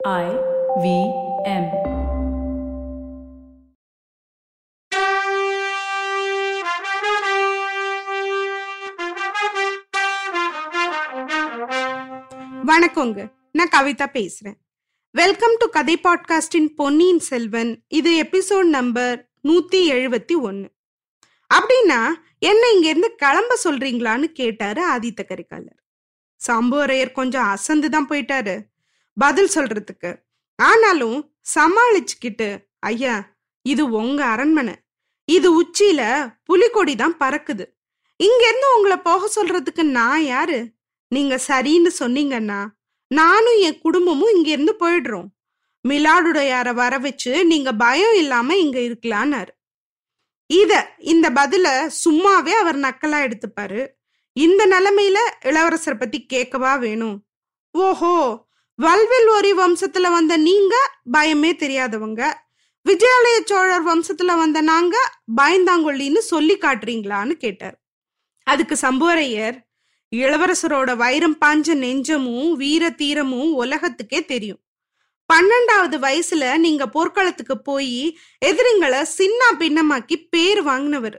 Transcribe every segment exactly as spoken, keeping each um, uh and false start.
I. We. M. வணக்கங்க, நான் கவிதா பேசுறேன். வெல்கம் டு கதை பாட்காஸ்டின் பொன்னின் செல்வன். இது எபிசோட் நம்பர் நூத்தி எழுபத்தி ஒன்னு. அப்படின்னா என்ன இங்க இருந்து கிளம்ப சொல்றீங்களான்னு கேட்டாரு ஆதித்த கரிகாலர். சாம்புவரையர் கொஞ்சம் அசந்துதான் போயிட்டாரு பதில் சொல்றதுக்கு. ஆனாலும் சமாளிச்சுக்கிட்டு, ஐயா இது உங்க அரண்மனை, இது உச்சியில புலிக்கொடி தான் பறக்குது, இங்க இருந்து உங்களை போக சொல்றதுக்கு நான் யாரு? நீங்க சரின்னு சொன்னீங்கன்னா நானும் என் குடும்பமும் இங்க இருந்து போயிடுறோம். மிலாடுடையார வர வச்சு நீங்க பயம் இல்லாம இங்க இருக்கலான்னாரு. இத இந்த பதில சும்மாவே அவர் நக்கலா எடுத்துப்பாரு. இந்த நிலைமையில இளவரசரை பத்தி கேட்கவா வேணும்? ஓஹோ, வல்வில் ஒரி வம்சத்துல வந்த நீங்க பயமே தெரியாதவங்க, விஜயாலய சோழர் வம்சத்துல வந்த நாங்க பயந்தாங்கொல்லின்னு சொல்லி காட்டுறீங்களான்னு கேட்டார். அதுக்கு சம்புவரையர், இளவரசரோட வைரம் பாஞ்ச நெஞ்சமும் வீர தீரமும் உலகத்துக்கே தெரியும். பன்னெண்டாவது வயசுல நீங்க போர்க்களத்துக்கு போய் எதிரிங்களை சின்ன பின்னமாக்கி பேர் வாங்கினவர்.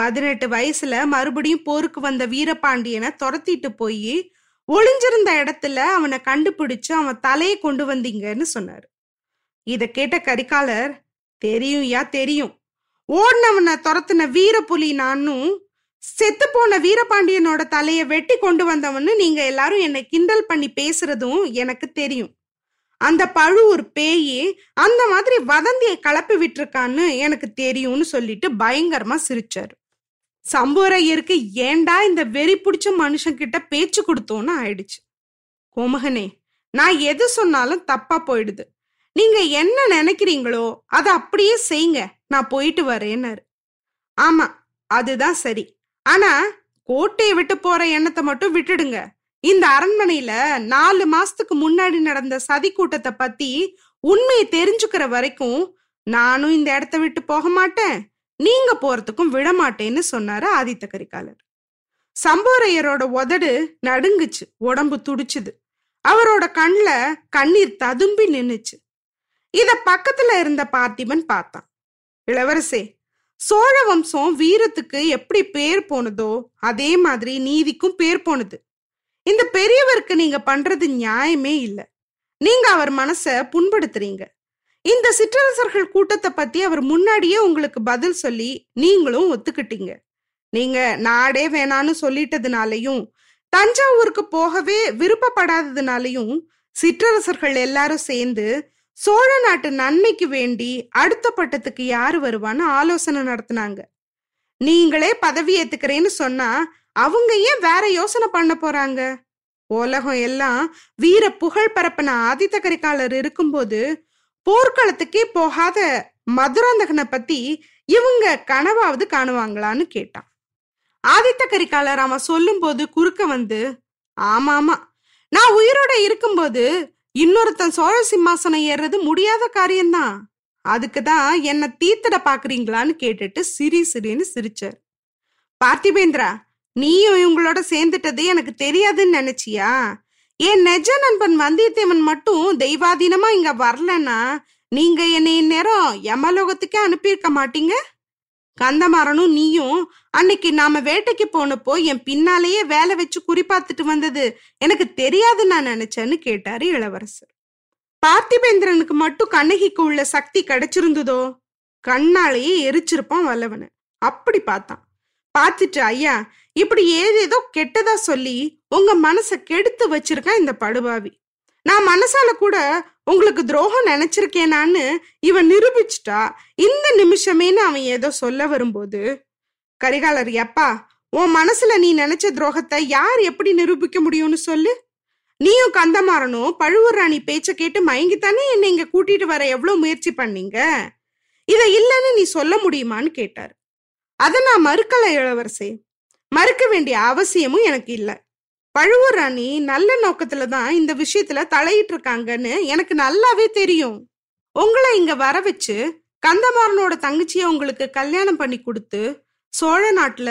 பதினெட்டு வயசுல மறுபடியும் போருக்கு வந்த வீர பாண்டியனை துரத்திட்டு போய் ஒளிஞ்சிருந்த இடத்துல அவனை கண்டுபிடிச்சு அவன் தலையை கொண்டு வந்தீங்கன்னு சொன்னாரு. இத கேட்ட கரிகாலர், தெரியும் யா தெரியும், ஓடினவனை துரத்தின வீர புலி நானும், செத்து போன வீரபாண்டியனோட தலையை வெட்டி கொண்டு வந்தவன்னு நீங்க எல்லாரும் என்னை கிண்டல் பண்ணி பேசுறதும் எனக்கு தெரியும். அந்த பழுவூர் பேயே அந்த மாதிரி வதந்தியை கலப்பி விட்டுருக்கான்னு எனக்கு தெரியும்னு சொல்லிட்டு பயங்கரமா சிரிச்சாரு. சம்புவரையருக்கு ஏண்டா இந்த வெறி பிடிச்ச மனுஷங்கிட்ட பேச்சு கொடுத்தோன்னு ஆயிடுச்சு. கோமகனே, நான் எது சொன்னாலும் தப்பா போயிடுது, நீங்க என்ன நினைக்கிறீங்களோ அதை அப்படியே செய்யுங்க, நான் போயிட்டு வரேன்னாரு. ஆமா அதுதான் சரி, ஆனா கோட்டையை விட்டு போற எண்ணத்தை மட்டும் விட்டுடுங்க. இந்த அரண்மனையில நாலு மாசத்துக்கு முன்னாடி நடந்த சதி கூட்டத்தை பத்தி உண்மையை தெரிஞ்சுக்கிற வரைக்கும் நானும் இந்த இடத்த விட்டு போக மாட்டேன், நீங்க போறதுக்கும் விட மாட்டேன்னு சொன்னாரு ஆதித்த கரிகாலர். சம்புவரையரோட உதடு நடுங்குச்சு, உடம்பு துடிச்சுது, அவரோட கண்ல கண்ணீர் ததும்பி நின்னுச்சு. இத பக்கத்துல இருந்த பார்த்திபன் பார்த்தான். இளவரசே, சோழ வம்சம் வீரத்துக்கு எப்படி பேர் போனதோ அதே மாதிரி நீதிக்கும் பேர் போனது. இந்த பெரியவருக்கு நீங்க பண்றது நியாயமே இல்லை, நீங்க அவர் மனசை புண்படுத்துறீங்க. இந்த சிற்றரசர்கள் கூட்டத்தை பத்தி அவர் முன்னாடியே உங்களுக்கு பதில் சொல்லி நீங்களும் ஒத்துக்கிட்டீங்க. நீங்க நாடே வேணான்னு சொல்லிட்டதுனாலையும் தஞ்சாவூருக்கு போகவே விருப்பப்படாததுனாலையும் சிற்றரசர்கள் எல்லாரும் சேர்ந்து சோழ நாட்டு நன்மைக்கு வேண்டி அடுத்த பட்டத்துக்கு யாரு வருவான்னு ஆலோசனை நடத்தினாங்க. நீங்களே பதவி ஏத்துக்கிறேன்னு சொன்னா அவங்க ஏன் வேற யோசனை பண்ண போறாங்க? உலகம் எல்லாம் வீர புகழ் பரப்பின ஆதித்த கரிகாலர் இருக்கும்போது போர்க்களத்துக்கே போகாத மதுராந்தகனை பத்தி இவங்க கனவாவது காணுவாங்களான்னு கேட்டான். ஆதித்த கரிகாலர் அவன் சொல்லும் போது குறுக்க வந்து, ஆமா ஆமா, நான் உயிரோட இருக்கும்போது இன்னொருத்தன் சோழ சிம்மாசனம் ஏறது முடியாத காரியம்தான், அதுக்குதான் என்னை தீர்த்திட பாக்குறீங்களான்னு கேட்டுட்டு சிரி சிரின்னு சிரிச்சார். பார்த்திபேந்திரா, நீயும் இவங்களோட சேர்ந்துட்டதே எனக்கு தெரியாதுன்னு நினைச்சியா? என் நெஜ நண்பன் வந்தியத்தேவன் மட்டும் தெய்வாதீனமா இங்க வரலன்னா நீங்க என்னை இந்நேரம் யமலோகத்துக்கே அனுப்பியிருக்க மாட்டீங்க. கந்த மாறனும் நீயும் அன்னைக்கு நாம வேட்டைக்கு போனப்போ என் பின்னாலேயே வேலை வச்சு குறிப்பாத்துட்டு வந்தது எனக்கு தெரியாது நான் நினைச்சேன்னு கேட்டாரு இளவரசர். பார்த்திபேந்திரனுக்கு மட்டும் கண்ணகிக்கு உள்ள சக்தி கிடைச்சிருந்ததோ கண்ணாலேயே எரிச்சிருப்பான் வல்லவனை. அப்படி பார்த்தான். பார்த்துட்டு, ஐயா இப்படி ஏதேதோ கெட்டதா சொல்லி உங்க மனசை கெடுத்து வச்சிருக்கான் இந்த படுபாவி, நான் மனசால கூட உங்களுக்கு துரோகம் நினைச்சிருக்கேனான்னு இவன் நிரூபிச்சுட்டா இந்த நிமிஷமேனு அவன் ஏதோ சொல்ல வரும்போது, கரிகாலர், எப்பா உன் மனசுல நீ நினைச்ச துரோகத்தை யார் எப்படி நிரூபிக்க முடியும்னு சொல்லு. நீயும் கந்தமாறனும் பழுவூராணி பேச்ச கேட்டு மயங்கித்தானே என்னை இங்க கூட்டிட்டு வர எவ்வளவு முயற்சி பண்ணீங்க, இதை இல்லைன்னு நீ சொல்ல முடியுமான்னு கேட்டார். அதை நான் மறுக்கல இளவரசே, மறுக்க வேண்டிய அவசியமும் எனக்கு இல்லை. பழுவூராணி நல்ல நோக்கத்துல தான் இந்த விஷயத்துல தலையிட்டு இருக்காங்கன்னு எனக்கு நல்லாவே தெரியும். உங்களை இங்க வர வச்சு கந்தமாறனோட தங்கச்சியை உங்களுக்கு கல்யாணம் பண்ணி கொடுத்து சோழ நாட்டுல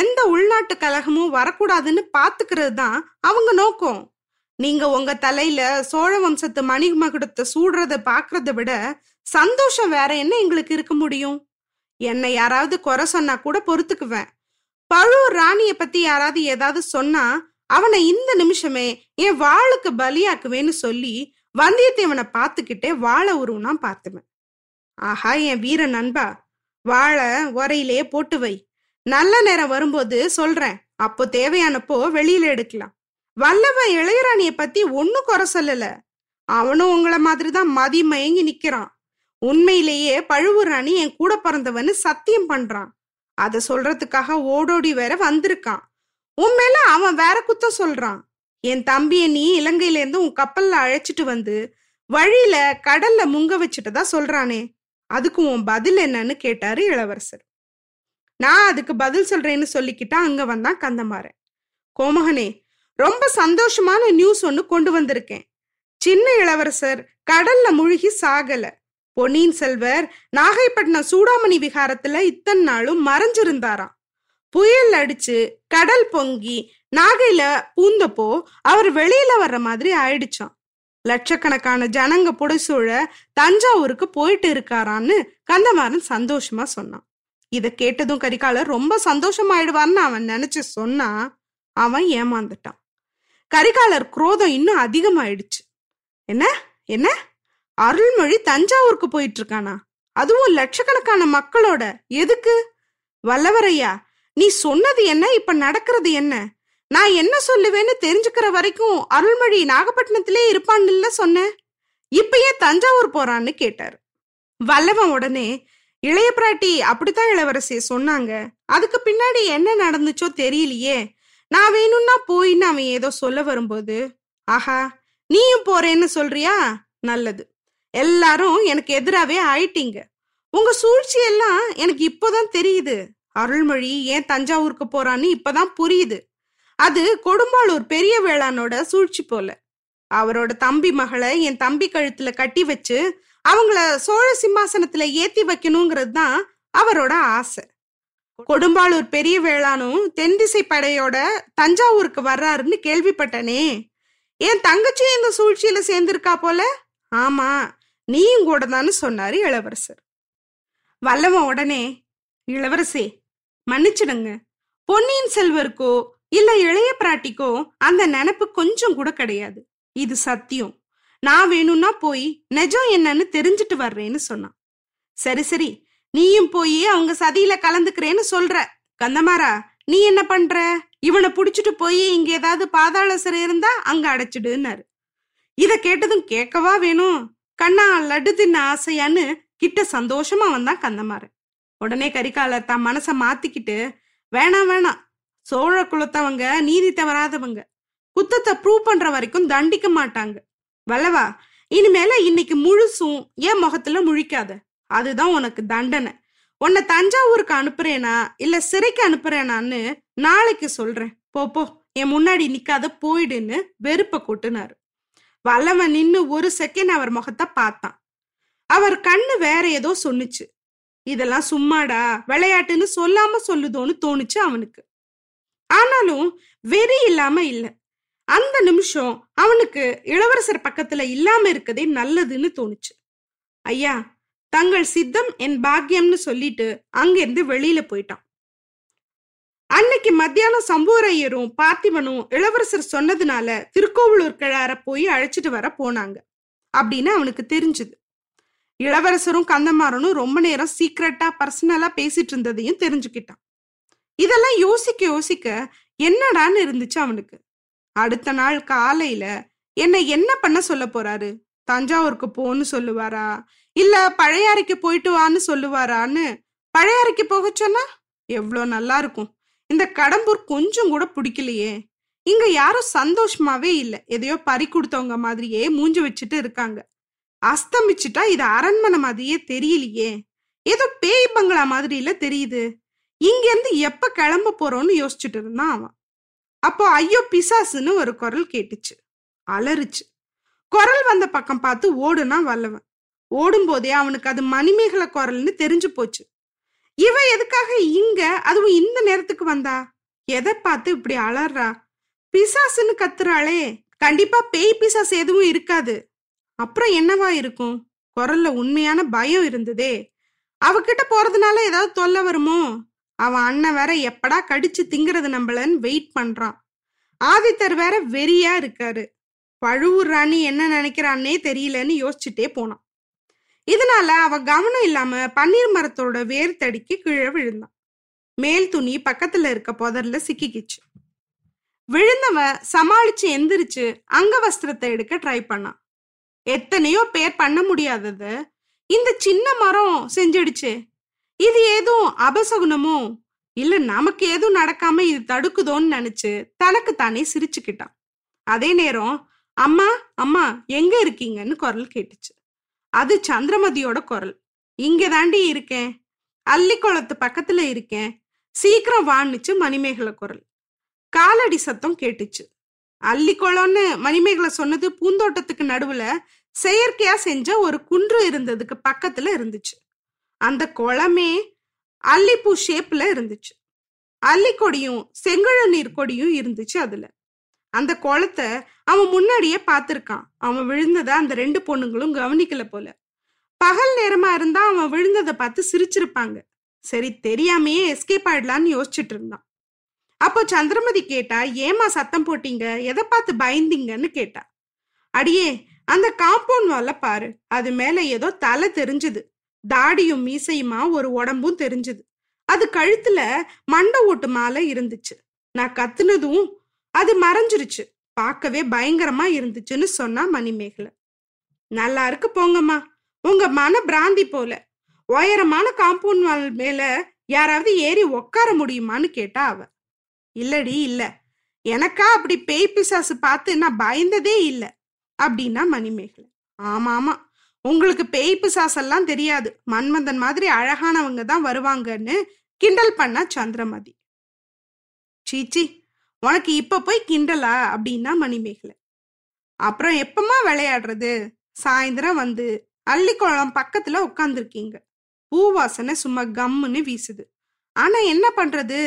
எந்த உள்நாட்டு கலகமும் வரக்கூடாதுன்னு பாத்துக்கிறது தான் அவங்க நோக்கம். நீங்க உங்க தலையில சோழ வம்சத்து மணிமகுடத்தை சூடுறத பாக்குறத விட சந்தோஷம் வேற என்ன எங்களுக்கு இருக்க முடியும்? என்னை யாராவது குறை சொன்னா கூட பொறுத்துக்குவேன். பழுவூர் ராணிய பத்தி யாராவது ஏதாவது சொன்னா அவனை இந்த நிமிஷமே என் வாளுக்கு பலியாக்குவேன்னு சொல்லி வந்தியத்தேவனை பார்த்துக்கிட்டே வாழை உருவனா பார்த்துவேன். ஆஹா என் வீர நண்பா, வாழை உரையிலேயே போட்டு வை. நல்ல நேரம் வரும்போது சொல்றேன், அப்போ தேவையானப்போ வெளியில எடுக்கலாம். வல்லவன் இளையராணிய பத்தி ஒன்னும் குறை சொல்லல. அவனும் உங்களை மாதிரிதான் மதி மயங்கி நிக்கிறான். உண்மையிலேயே பழுவூராணி என் கூட பிறந்தவன்னு சத்தியம் பண்றான். அதை சொல்றதுக்காக ஓடோடி வேற வந்திருக்கான். உண்மையில அவன் வேற குத்தம் சொல்றான். என் தம்பிய நீ இலங்கையில இருந்து உன் கப்பல்ல அழைச்சிட்டு வந்து வழியில கடல்ல முங்க வச்சுட்டதா சொல்றானே, அதுக்கு உன் பதில் என்னன்னு கேட்டாரு இளவரசர். நான் அதுக்கு பதில் சொல்றேன்னு சொல்லிக்கிட்டா அங்க வந்தான் கந்த மாறன். கோமகனே, ரொம்ப சந்தோஷமான நியூஸ் ஒண்ணு கொண்டு வந்திருக்கேன். சின்ன இளவரசர் கடல்ல முழுகி சாகல. பொன்னியின் செல்வர் நாகைப்பட்டினம் சூடாமணி விகாரத்துல இத்தனை நாளும் மறைஞ்சிருந்தாராம். புயல் அடிச்சு கடல் பொங்கி நாகையில பூந்தப்போ அவர் வெளியில வர்ற மாதிரி ஆயிடுச்சான். லட்சக்கணக்கான ஜனங்க புடைசூழ தஞ்சாவூருக்கு போயிட்டு இருக்காரான்னு கந்தமாறன் சந்தோஷமா சொன்னான். இதை கேட்டதும் கரிகாலர் ரொம்ப சந்தோஷமாயிடுவார்னு அவன் நினைச்சு சொன்னா அவன் ஏமாந்துட்டான். கரிகாலர் குரோதம் இன்னும் அதிகமாயிடுச்சு. என்ன என்ன அருள்மொழி தஞ்சாவூருக்கு போயிட்டு இருக்கானா? அதுவும் லட்சக்கணக்கான மக்களோட? எதுக்கு? வல்லவரையா, நீ சொன்னது என்ன, இப்ப நடக்கிறது என்ன? நான் என்ன சொல்லுவேன்னு தெரிஞ்சுக்கிற வரைக்கும் அருள்மொழி நாகப்பட்டினத்திலே இருப்பான்னு இல்ல சொன்னேன். இப்ப ஏன் தஞ்சாவூர் போறான்னு கேட்டாரு. வல்லவன் உடனே, இளைய பிராட்டி அப்படித்தான் இளவரசிய சொன்னாங்க. அதுக்கு பின்னாடி என்ன நடந்துச்சோ தெரியலையே. நான் வேணும்னா போயின்னு அவன் ஏதோ சொல்ல வரும்போது, ஆஹா நீயும் போறேன்னு சொல்றியா? நல்லது, எல்லாரும் எனக்கு எதிராவே ஆயிட்டீங்க. உங்க சூழ்ச்சி எல்லாம் எனக்கு இப்போதான் தெரியுது. அருள்மொழி ஏன் தஞ்சாவூருக்கு போறான்னு இப்பதான் புரியுது. அது கொடும்பாளூர் பெரிய வேளானோட சூழ்ச்சி போல. அவரோட தம்பி மகளை என் தம்பி கழுத்துல கட்டி வச்சு அவங்கள சோழ சிம்மாசனத்துல ஏத்தி வைக்கணுங்கிறது தான் அவரோட ஆசை. கொடும்பாளூர் பெரிய வேளானும் தென்திசை படையோட தஞ்சாவூருக்கு வர்றாருன்னு கேள்விப்பட்டனே. என் தங்கச்சியும் இந்த சூழ்ச்சியில சேர்ந்திருக்கா போல. ஆமா, நீயும் கூட தான்னு சொன்னாரு இளவரசர். வல்லவன் உடனே, இளவரசே மன்னிச்சிடுங்க, பொன்னியின் செல்வருக்கோ இல்ல இளைய பிராட்டிக்கோ அந்த நினைப்பு கொஞ்சம் கூட கிடையாது. இது சத்தியம். நான் வேணும்னா போய் நிஜம் என்னன்னு தெரிஞ்சுட்டு வர்றேன்னு சொன்னான். சரி சரி, நீயும் போய் அவங்க சதியில கலந்துக்கிறேன்னு சொல்ற. கந்தமாறா, நீ என்ன பண்ற? இவனை புடிச்சிட்டு போய் இங்க ஏதாவது பாதாள சிறை இருந்தா அங்க அடைச்சிடுன்னாரு. இத கேட்டதும் கேட்கவா வேணும், கண்ணா லட்டு தின்ன ஆசையான்னு கிட்ட சந்தோஷமா வந்தான் கந்தமாறன். உடனே கரிகாலர் தான் மனச மாத்திக்கிட்டு, வேணாம் வேணாம், சோழ குலத்தவங்க நீதி தவறாதவங்க, குத்தத்தை ப்ரூவ் பண்ற வரைக்கும் தண்டிக்க மாட்டாங்க. வல்லவா, இனிமேல இன்னைக்கு முழுசும் ஏன் முகத்துல முழிக்காத, அதுதான் உனக்கு தண்டனை. உன்னை தஞ்சாவூருக்கு அனுப்புறேனா இல்ல சிறைக்கு அனுப்புறேனான்னு நாளைக்கு சொல்றேன். போப்போ, என் முன்னாடி நிக்காத, போயிடுன்னு வெறுப்ப கூட்டுனாரு. வல்லவன் நின்னு ஒரு செகண்ட் அவர் முகத்தை பார்த்தான். அவர் கண்ணு வேற ஏதோ சொன்னுச்சு. இதெல்லாம் சும்மாடா விளையாட்டுன்னு சொல்லாம சொல்லுதோன்னு தோணுச்சு அவனுக்கு. ஆனாலும் வெறி இல்லாம இல்ல. அந்த நிமிஷம் அவனுக்கு இளவரசர் பக்கத்துல இல்லாம இருக்கதே நல்லதுன்னு தோணுச்சு. ஐயா, தங்கள் சித்தம் என் பாக்கியம்னு சொல்லிட்டு அங்கிருந்து வெளியில போயிட்டான். அன்னைக்கு மத்தியானம் சம்புவரையரும் பார்த்திபனும் இளவரசர் சொன்னதுனால திருக்கோவிலூர் கிழார போய் அழைச்சிட்டு வர போனாங்க அப்படின்னு அவனுக்கு தெரிஞ்சுது. இளவரசரும் கந்தமாறனும் ரொம்ப நேரம் சீக்ரெட்டா பர்சனலா பேசிட்டு இருந்ததையும் தெரிஞ்சுக்கிட்டான். இதெல்லாம் யோசிக்க யோசிக்க என்னடான்னு இருந்துச்சு அவனுக்கு. அடுத்த நாள் காலையில என்ன என்ன பண்ண சொல்ல போறாரு? தஞ்சாவூருக்கு போன்னு சொல்லுவாரா இல்ல பழையாறைக்கு போயிட்டு வான்னு சொல்லுவாரான்னு? பழையாறைக்கு போக சொன்னா எவ்வளோ நல்லா இருக்கும். இந்த கடம்பூர் கொஞ்சம் கூட பிடிக்கலையே. இங்க யாரும் சந்தோஷமாவே இல்லை, எதையோ பறி கொடுத்தவங்க மாதிரியே மூஞ்சி வச்சுட்டு இருக்காங்க. அஸ்தமிச்சுட்டா இது அரண்மனை மாதிரியே தெரியலையே, ஏதோ பேய் பங்களா மாதிரி இல்ல தெரியுது. இங்கேருந்து எப்ப கிளம்ப போறோம்னு யோசிச்சுட்டு இருந்தான் அவன். அப்போ ஐயோ பிசாசுன்னு ஒரு குரல் கேட்டுச்சு. அலறுச்சு. குரல் வந்த பக்கம் பார்த்து ஓடுனா வல்லவன். ஓடும் போதே அவனுக்கு அது மணிமேகல குரல்னு தெரிஞ்சு போச்சு. இவ எதுக்காக இங்க, அதுவும் இந்த நேரத்துக்கு வந்தா? எதை பார்த்து இப்படி அலறா? பிசாசுன்னு கத்துறாளே, கண்டிப்பா பேய் பிசாசு எதுவும் இருக்காது. அப்புறம் என்னவா இருக்கும்? குரல்ல உண்மையான பயம் இருந்ததே. அவகிட்ட போறதுனால ஏதாவது தொல்லை வருமோ? அவன் அண்ணன் வேற எப்படா கடிச்சு திங்கிறது நம்மளன்னு வெயிட் பண்றான். ஆதித்தர் வேற வெறியா இருக்காரு. பழுவூர் ராணி என்ன நினைக்கிறான்னே தெரியலன்னு யோசிச்சுட்டே போனான். இதனால அவ கவனம் இல்லாம பன்னீர் மரத்தோட வேர் தடிக்கு கீழே விழுந்தான். மேல் துணி பக்கத்துல இருக்க புதர்ல சிக்கிக்கிச்சு. விழுந்தவ சமாளிச்சு எந்திரிச்சு அங்க வஸ்திரத்தை எடுக்க ட்ரை பண்ணான். எத்தனையோ பேர் பண்ண முடியாதது இந்த சின்ன மரம் செஞ்சிடுச்சு. இது ஏதும் அபசகுனமோ இல்ல நமக்கு ஏதும் நடக்காம இது தடுக்குதோன்னு நினைச்சு தனக்கு தானே சிரிச்சுக்கிட்டான். அதே நேரம் அம்மா அம்மா எங்க இருக்கீங்கன்னு குரல் கேட்டுச்சு. அது சந்திரமதியோட குரல். இங்க தாண்டி இருக்கேன், அள்ளிக்குளத்து பக்கத்துல இருக்கேன், சீக்கிரம் வான்னுச்சு மணிமேகல குரல். காலடி சத்தம் கேட்டுச்சு. அள்ளிக்குளம்னு மணிமேகலை சொன்னது பூந்தோட்டத்துக்கு நடுவுல செயற்கையா செஞ்ச ஒரு குன்று இருந்ததுக்கு பக்கத்துல இருந்துச்சு. அந்த குளமே அல்லிப்பூ ஷேப்ல இருந்துச்சு. அல்லிக்கொடியும் செங்கழ நீர் கொடியும் இருந்துச்சு. அதுல அந்த குளத்தை அவன் முன்னாடியே பார்த்திருக்கான். அவன் விழுந்ததை அந்த ரெண்டு பொண்ணுங்களும் கவனிக்கல போல. பகல் நேரமா இருந்தா அவன் விழுந்ததை பார்த்து சிரிச்சிருப்பாங்க. சரி, தெரியாமையே எஸ்கேப் ஆயிடலான்னு யோசிச்சுட்டு இருந்தான். அப்போ சந்திரமதி கேட்டா, ஏமா சத்தம் போட்டீங்க, எதை பார்த்து பயந்தீங்கன்னு கேட்டா. அடியே, அந்த காம்பவுண்ட் வால பாரு, அது மேல ஏதோ தலை தெரிஞ்சது, தாடியும் மீசையுமா ஒரு உடம்பும் தெரிஞ்சது, அது கழுத்துல மண்டை ஓட்டு மாலை இருந்துச்சு. நான் கத்துனதும் அது மறைஞ்சிருச்சு, பார்க்கவே பயங்கரமா இருந்துச்சுன்னு சொன்னா மணிமேகலை. நல்லா இருக்கு போங்கம்மா, உங்க மன பிராந்தி போல. உயரமான காம்பவுண்ட் வால் மேல யாராவது ஏறி உக்கார முடியுமான்னு கேட்டா அவ. இல்லடி இல்ல, எனக்கா அப்படி பேய் பிசாசு பார்த்து நான் பயந்ததே இல்லை அப்படின்னா மணிமேகலை. ஆமா ஆமா, உங்களுக்கு பேய் பிசாசெல்லாம் தெரியாது, மன்மதன் மாதிரி அழகானவங்க தான் வருவாங்கன்னு கிண்டல் பண்ணா சந்திரமதி. சீச்சி, உனக்கு இப்ப போய் கிண்டலா அப்படின்னா மணிமேகலை. அப்புறம் எப்பமா விளையாடுறது? சாயந்தரம் வந்து அள்ளிக்குளம் பக்கத்துல உட்காந்துருக்கீங்க, பூவாசனை சும்மா கம்முன்னு வீசுது. ஆனா என்ன பண்றது,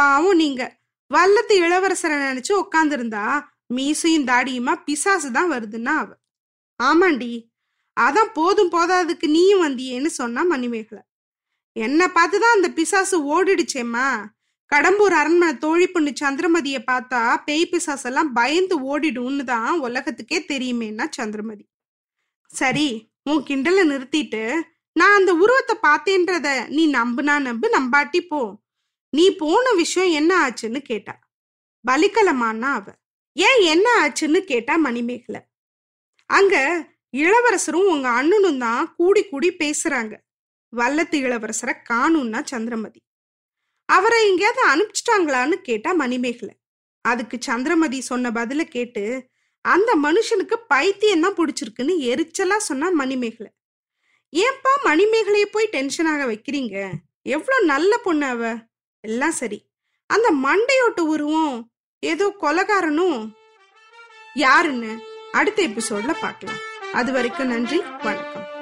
பாவம் நீங்க வல்லத்து இளவரசரை நினைச்சு உக்காந்துருந்தா மீசையும் தாடியுமா பிசாசு தான் வருதுன்னா அவ. ஆமாண்டி, அதான் போதும் போதாதுக்கு நீயும் வந்தியேன்னு சொன்னா மணிமேகலை. என்னை பார்த்துதான் அந்த பிசாசு ஓடிடுச்சேம்மா. கடம்பூர் அரண்மனை தோழி பொண்ணு சந்திரமதியை பார்த்தா பேய் பிசாசெல்லாம் பயந்து ஓடிடும்னு தான் உலகத்துக்கே தெரியுமேன்னா சந்திரமதி. சரி, உன் கிண்டலை நிறுத்திட்டு நான் அந்த உருவத்தை பார்த்தேன்றத நீ நம்புனா நம்பு, நம்பாட்டி போ. நீ போன விஷயம் என்ன ஆச்சுன்னு கேட்டா. பலிக்கலமானா அவ. ஏன் என்ன ஆச்சுன்னு கேட்டா மணிமேகலை. அங்க இளவரசரும் உங்க அண்ணனும் தான் கூடி கூடி பேசுறாங்க. வல்லத்து இளவரசரை காணும்னா சந்திரமதி. அவரை எங்கேயாவது அனுப்பிச்சிட்டாங்களான்னு கேட்டா மணிமேகலை. அதுக்கு சந்திரமதி சொன்ன பதில கேட்டு அந்த மனுஷனுக்கு பைத்தியம் தான் பிடிச்சிருக்குன்னு எரிச்சலா சொன்னா மணிமேகலை. ஏன்பா மணிமேகலையை போய் டென்ஷனாக வைக்கிறீங்க? எவ்வளோ நல்ல பொண்ணு அவ. எல்லாம் சரி, அந்த மண்டையோட்டு உருவம் ஏதோ கொலகாரனும் யாருன்னு அடுத்த எபிசோட்ல பார்க்கலாம். அது வரைக்கும் நன்றி, வணக்கம்.